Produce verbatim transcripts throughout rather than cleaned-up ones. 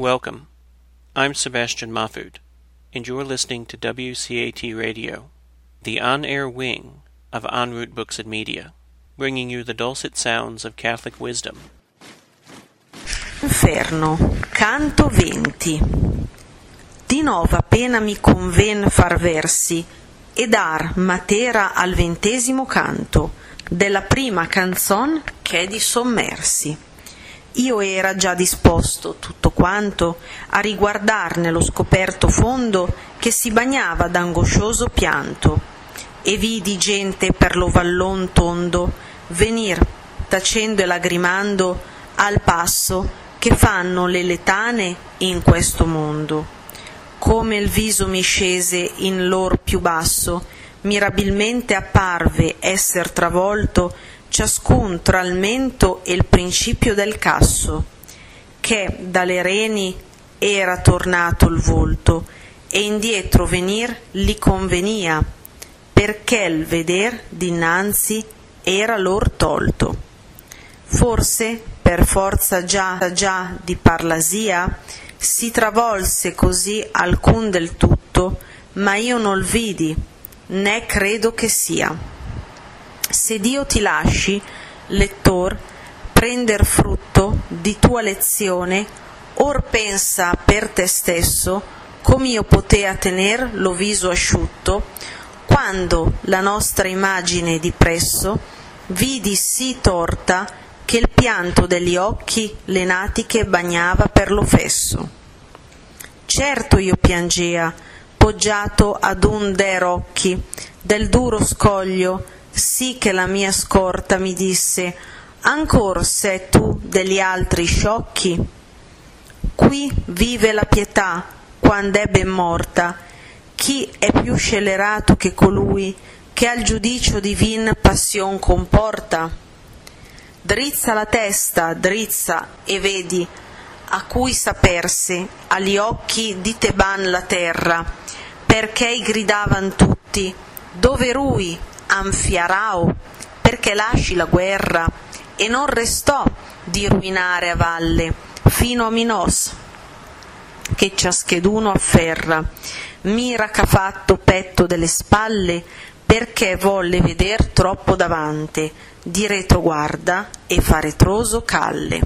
Welcome. I'm Sebastian Maffoud, and you're listening to W C A T Radio, the on-air wing of OnRoute Books and Media, bringing you the dulcet sounds of Catholic wisdom. Inferno, Canto venti. Di nova pena mi conven far versi e dar matera al ventesimo canto della prima canzon che è di sommersi. Io era già disposto tutto quanto a riguardarne lo scoperto fondo che si bagnava d'angoscioso pianto, e vidi gente per lo vallon tondo venir tacendo e lagrimando al passo che fanno le letane in questo mondo. Come il viso mi scese in lor più basso, mirabilmente apparve esser travolto ciascun tra il mento e il principio del casso, che dalle reni era tornato il volto, e indietro venir li convenia, perché il veder dinanzi era lor tolto. Forse, per forza già già di parlasia, si travolse così alcun del tutto, ma io non vidi, né credo che sia. Se Dio ti lasci, lettor, prender frutto di tua lezione, or pensa per te stesso com'io potea tener lo viso asciutto, quando la nostra immagine di presso vidi sì torta che il pianto degli occhi le natiche bagnava per lo fesso. Certo io piangea, poggiato ad un der occhi del duro scoglio, sì che la mia scorta mi disse: ancor se tu degli altri sciocchi? Qui vive la pietà, quando è ben morta. Chi è più scellerato che colui che al giudicio divin passion comporta? Drizza la testa, drizza, e vedi a cui saperse agli occhi di Teban la terra, perché i gridavan tutti: dove rui, Anfiarau, perché lasci la guerra? E non restò di ruinare a valle fino a Minos, che ciascheduno afferra mira c'ha fatto petto delle spalle, perché volle veder troppo davanti, di retro guarda e fa retroso calle.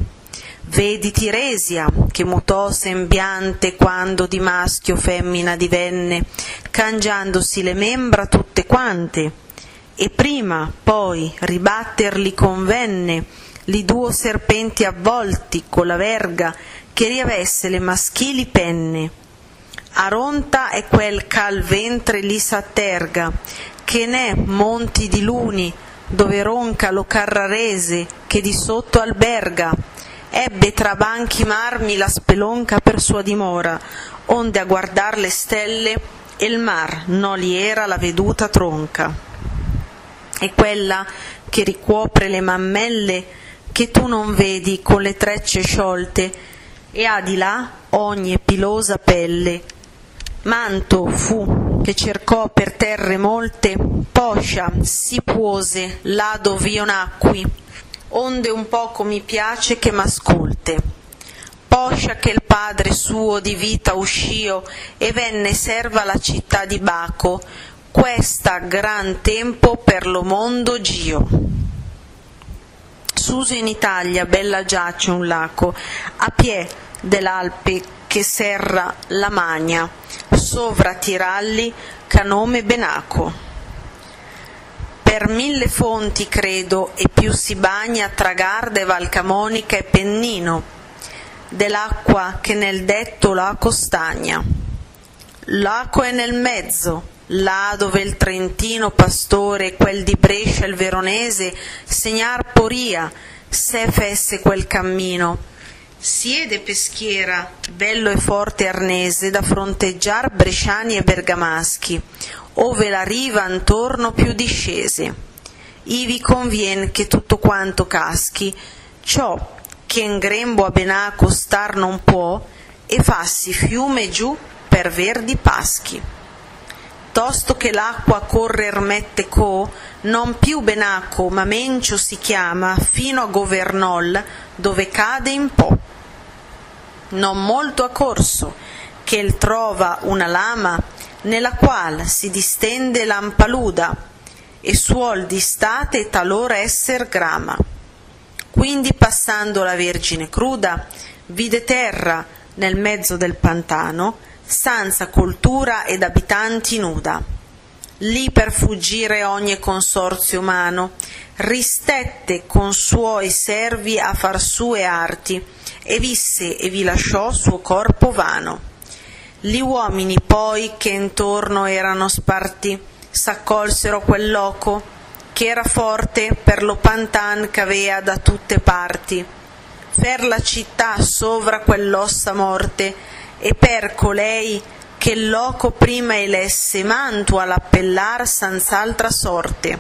Vedi Tiresia, che mutò sembiante quando di maschio femmina divenne, cangiandosi le membra tutte quante, e prima poi ribatterli convenne li duo serpenti avvolti con la verga che riavesse le maschili penne. Aronta è quel cal ventre li s'atterga, che n'è monti di luni dove ronca lo carrarese che di sotto alberga. Ebbe tra banchi marmi la spelonca per sua dimora, onde a guardar le stelle e il mar no li era la veduta tronca. E quella che ricopre le mammelle che tu non vedi con le trecce sciolte, e ha di là ogni pilosa pelle. Manto fu che cercò per terre molte, poscia si puose là dov'io nacqui, onde un poco mi piace che m'ascolte. Poscia che il padre suo di vita uscio e venne serva la città di Baco, questa gran tempo per lo mondo gio. Suso in Italia bella giace un laco, a pie dell'Alpe che serra la Magna, sovra Tiralli c'ha nome Benaco. Per mille fonti credo e più si bagna tra Garda, Valcamonica e Pennino, dell'acqua che nel detto laco stagna. Laco è nel mezzo, là dove il trentino pastore, quel di Brescia il veronese, segnar poria, se fesse quel cammino. Siede peschiera, bello e forte arnese, da fronteggiar bresciani e bergamaschi, ove la riva antorno più discese. Ivi convien che tutto quanto caschi, ciò che in grembo a Benaco star non può, e fassi fiume giù per verdi paschi. Tosto che l'acqua correr mette co, non più Benaco ma Mencio si chiama, fino a Governol, dove cade in po. non molto accorso, che trova una lama nella qual si distende lampaluda e suol di state talora esser grama. Quindi passando la Vergine cruda, vide terra nel mezzo del pantano, senza coltura ed abitanti nuda. Lì per fuggire ogni consorzio umano, ristette con suoi servi a far sue arti, e visse e vi lasciò suo corpo vano. Gli uomini poi che intorno erano sparti, s'accolsero quel loco, che era forte per lo pantan c'avea da tutte parti, per la città sovra quell'ossa morte, e per colei che loco prima elesse mantua l'appellar sanz'altra sorte,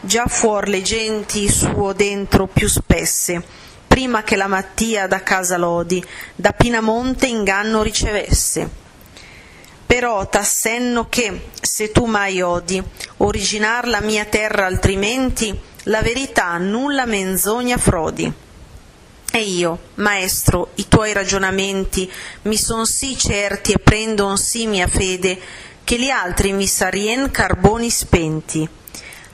già fuor le genti suo dentro più spesse, prima che la Mattia da Casalodi, da Pinamonte inganno ricevesse. Però t'assenno che, se tu mai odi originar la mia terra altrimenti, la verità nulla menzogna frodi. E io, maestro, i tuoi ragionamenti mi son sì certi e prendon sì mia fede, che gli altri mi sarien carboni spenti.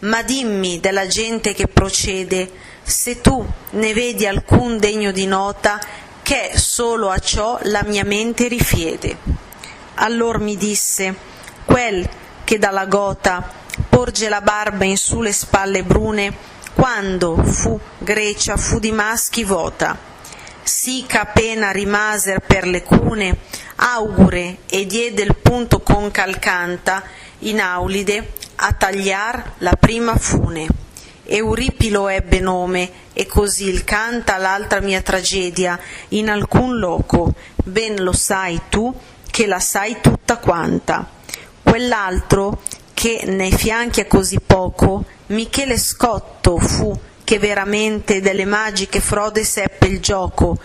Ma dimmi della gente che procede, se tu ne vedi alcun degno di nota, che solo a ciò la mia mente rifiede. Allor mi disse, quel che dalla gota porge la barba in su le spalle brune, quando fu Grecia fu di maschi vota, sì ch'appena rimaser per le cune, augure e diede il punto con Calcanta, in Aulide, a tagliar la prima fune. Euripilo ebbe nome, e così il canta l'altra mia tragedia, in alcun loco, ben lo sai tu, che la sai tutta quanta. Quell'altro, che ne fianchia così poco, Michele Scotto fu, che veramente delle magiche frode seppe il gioco.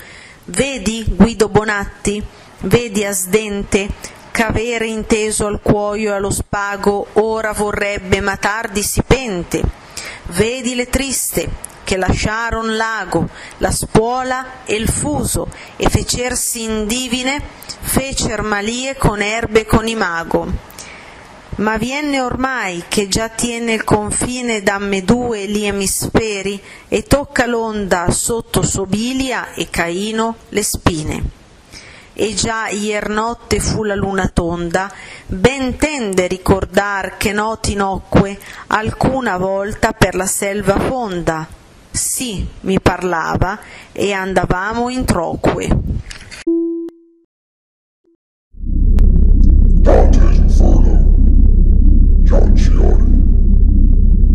Vedi Guido Bonatti, vedi Asdente, c'avere inteso al cuoio e allo spago, ora vorrebbe ma tardi si pente. Vedi le triste, che lasciaron l'ago, la spuola e il fuso, e fecersi indivine, fecer malie con erbe e con imago. Ma viene ormai che già tiene il confine d'ammedue li emisferi, e tocca l'onda sotto Sobilia e Caino le spine. E già iernotte fu la luna tonda, ben tende ricordar che noti nocque alcuna volta per la selva fonda. Sì, mi parlava e andavamo in troque. Dante's Inferno, John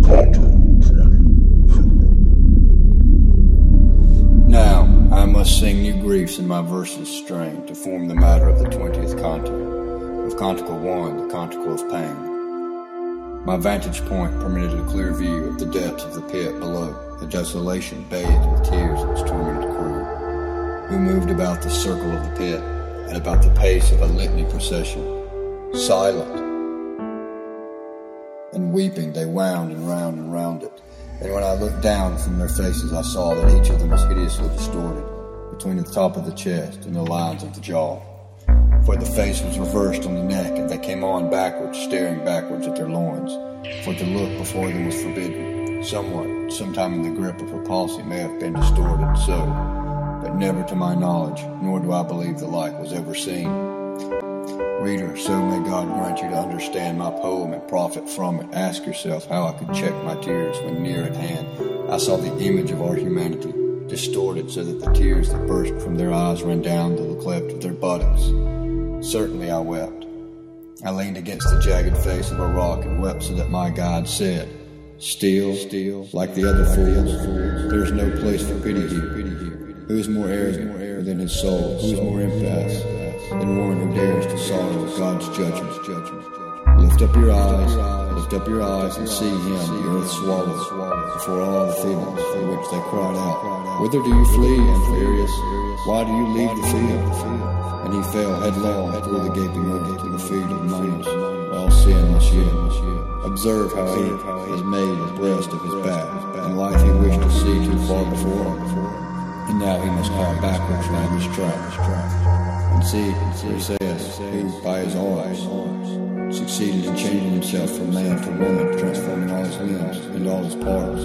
Canto venti. Now I must sing new griefs in my verse's strain to form the matter of the twentieth canto, of canticle one, the canticle of pain. My vantage point permitted a clear view of the depths of the pit below. The desolation bathed with tears of its tormented crew, who moved about the circle of the pit at about the pace of a litany procession, silent, and weeping they wound and round and round it, and when I looked down from their faces I saw that each of them was hideously distorted, between the top of the chest and the lines of the jaw, for the face was reversed on the neck, and they came on backwards, staring backwards at their loins, for to look before them was forbidden. Somewhat, sometime in the grip of repulsion, may have been distorted so, but never to my knowledge, nor do I believe the like was ever seen. Reader, so may God grant you to understand my poem and profit from it. Ask yourself how I could check my tears when near at hand. I saw the image of our humanity, distorted so that the tears that burst from their eyes ran down to the cleft of their buttocks. Certainly I wept. I leaned against the jagged face of a rock and wept so that my God said, Still, still, like the other fools, there is no place for pity here. Who is more arrogant than his soul? Who is more impious than one who dares to sorrow God's judgment? Lift up your eyes, lift up your eyes, and see him, the earth swallowed, before all the Thebans for which they cried out, Whither do you flee, Anfarius? Why do you leave the field? And he fell headlong through the gaping earth to the feet of Minos, all sinless yet. Observe how he has made the breast of his back, and life he wished to see too far before him. And now he must call backwards round his tracks, and see, Briseis, who, by his arts, succeeded in changing himself from man to woman, transforming all his limbs and all his parts.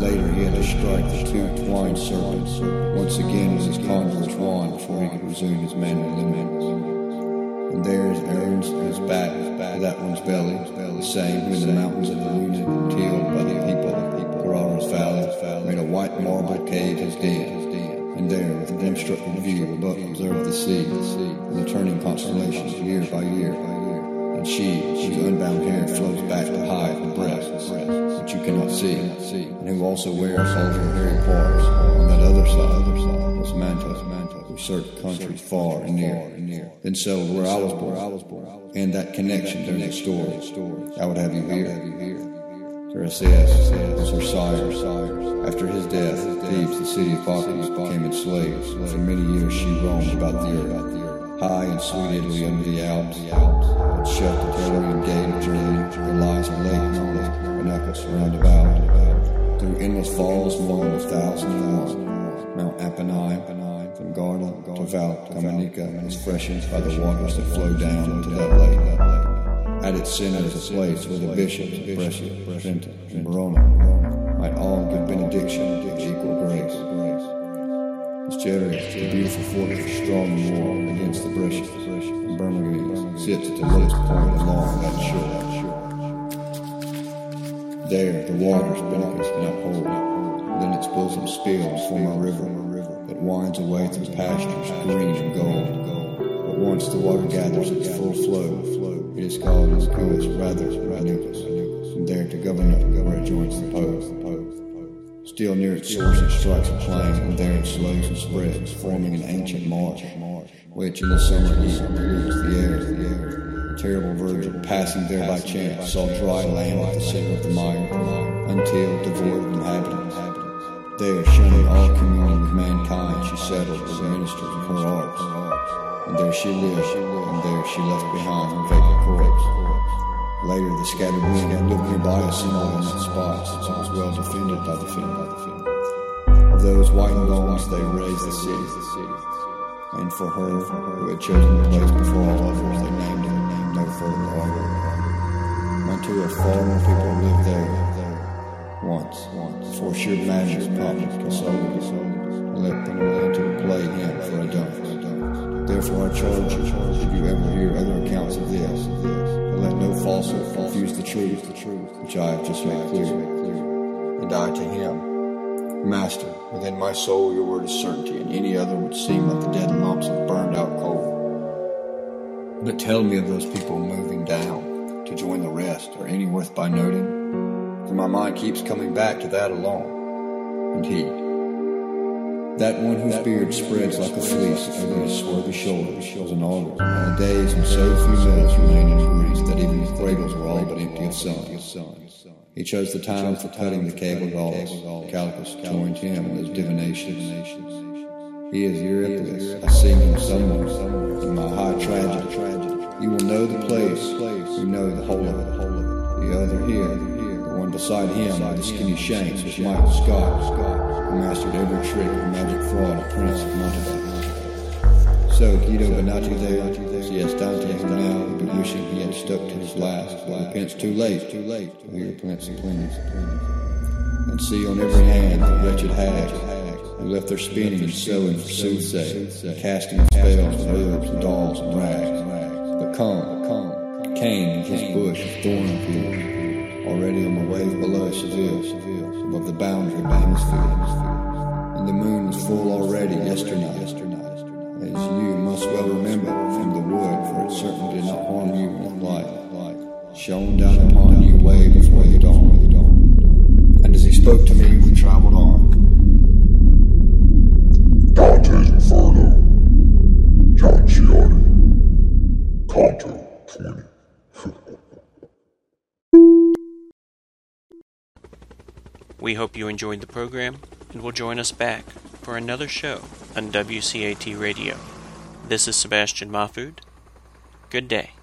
Later he had to strike the two twined serpents. Once again was his converse wand before he could resume his manly limbs. And there is Aaron's his back, that one's belly, the same in the mountains of the Lunan, tilled by the people of Carrara's valley, made a white marble cave his den. And there, with an obstructed view, above observed the sea, and the turning constellations year by year. And she, whose unbound hair flows back to hide the breasts, which you cannot see, and who also wears all her hairy parts, on that other side was Mantos. We served countries far and near. Then so where I was born, and that connection to the story, I would have you here. Tiresias was her sire. After his death, Thebes, the city of Bacchus, became enslaved. For many years she roamed about the earth, high in sweet Italy under the Alps. And shut the Tyrian gate of Germany, the lies and lakes on the Benaco surrounded about. Through endless falls, more than a thousand and one, Mount Apennine. From Garda to Val Camonica was freshened by the waters that flow down into that lake. At its center is a place where the bishops of Brescia, Trento, and Verona might all give benediction to equal grace. Mysterious, the beautiful fortress strong and warm against the Brescia and Bermagese sits at the lowest point along that shore. There, the waters Benacus cannot hold, then its bosom spills from a river. It winds away through pastures green and gold. But once the water gathers its full flow, it is called as Cous rather Ranucus, and there to Governol, where it joins the Po. Still near its source it strikes a plain, and there it slows and spreads, forming an ancient marsh, which in the summer heat pollutes the air. A terrible virgin, passing there by chance, saw dry land at the center of the mire, untilled, devoid of inhabitants. There, shunning all communion with mankind, she settled as a minister of her arts. And there she lived, and there she left behind her vacant corpse. Later, the scattered wind had lived nearby us in all its spots, so it was well defended by the fiend. Of those whitened bones, they raised the city. And for her, who had chosen the place before all others, they named it no further order. Montour, far more people lived there. Once, once, for sheer magic's promise, Casalodi, and let them learn to play him for a dunce. Therefore I charge you, if you ever hear other accounts of this, and let no falsehood confuse the truth, which I have just made clear. And I to him, Master, within my soul your word is certainty, and any other would seem like the dead lumps of burned out coal. But tell me of those people moving down to join the rest, or any worth by noting. For my mind keeps coming back to that alone, and he, that one whose beard spreads like a fleece over his swarthy shoulders, shows an altar, and the days and so few minutes remain in Greece that even his cradles were all but empty of sun. He chose the time for cutting the cable dolls. Callicus joined him in his divinations. He is Euripilo. I sing him somewhere in my high tragedy. You will know the place. You know the whole of it. The other here. One beside him are the skinny shanks which Michael Scott, who mastered every trick of magic fraud of Prince of Montevideo. So Guido Bonatti there, see Asdente who now would be wishing he had stuck to his last, but repents too late, too late, to hear plants and plants. And see on every hand the wretched hags, who left their spinning and sewing for soothsay, casting spells and herbs and dolls and rags. But come, come, Cain, his bush of thorn appears. Already on the wave below Seville, above the boundary of hemispheres. And the moon was full already yesternight, as you must well remember from the wood, for it certainly did not harm you with light, shone down upon you wave before the dawn. And as he spoke to me, we traveled on. Dante's Inferno, Giancione, Canto venti. We hope you enjoyed the program and will join us back for another show on W C A T Radio. This is Sebastian Maffoud. Good day.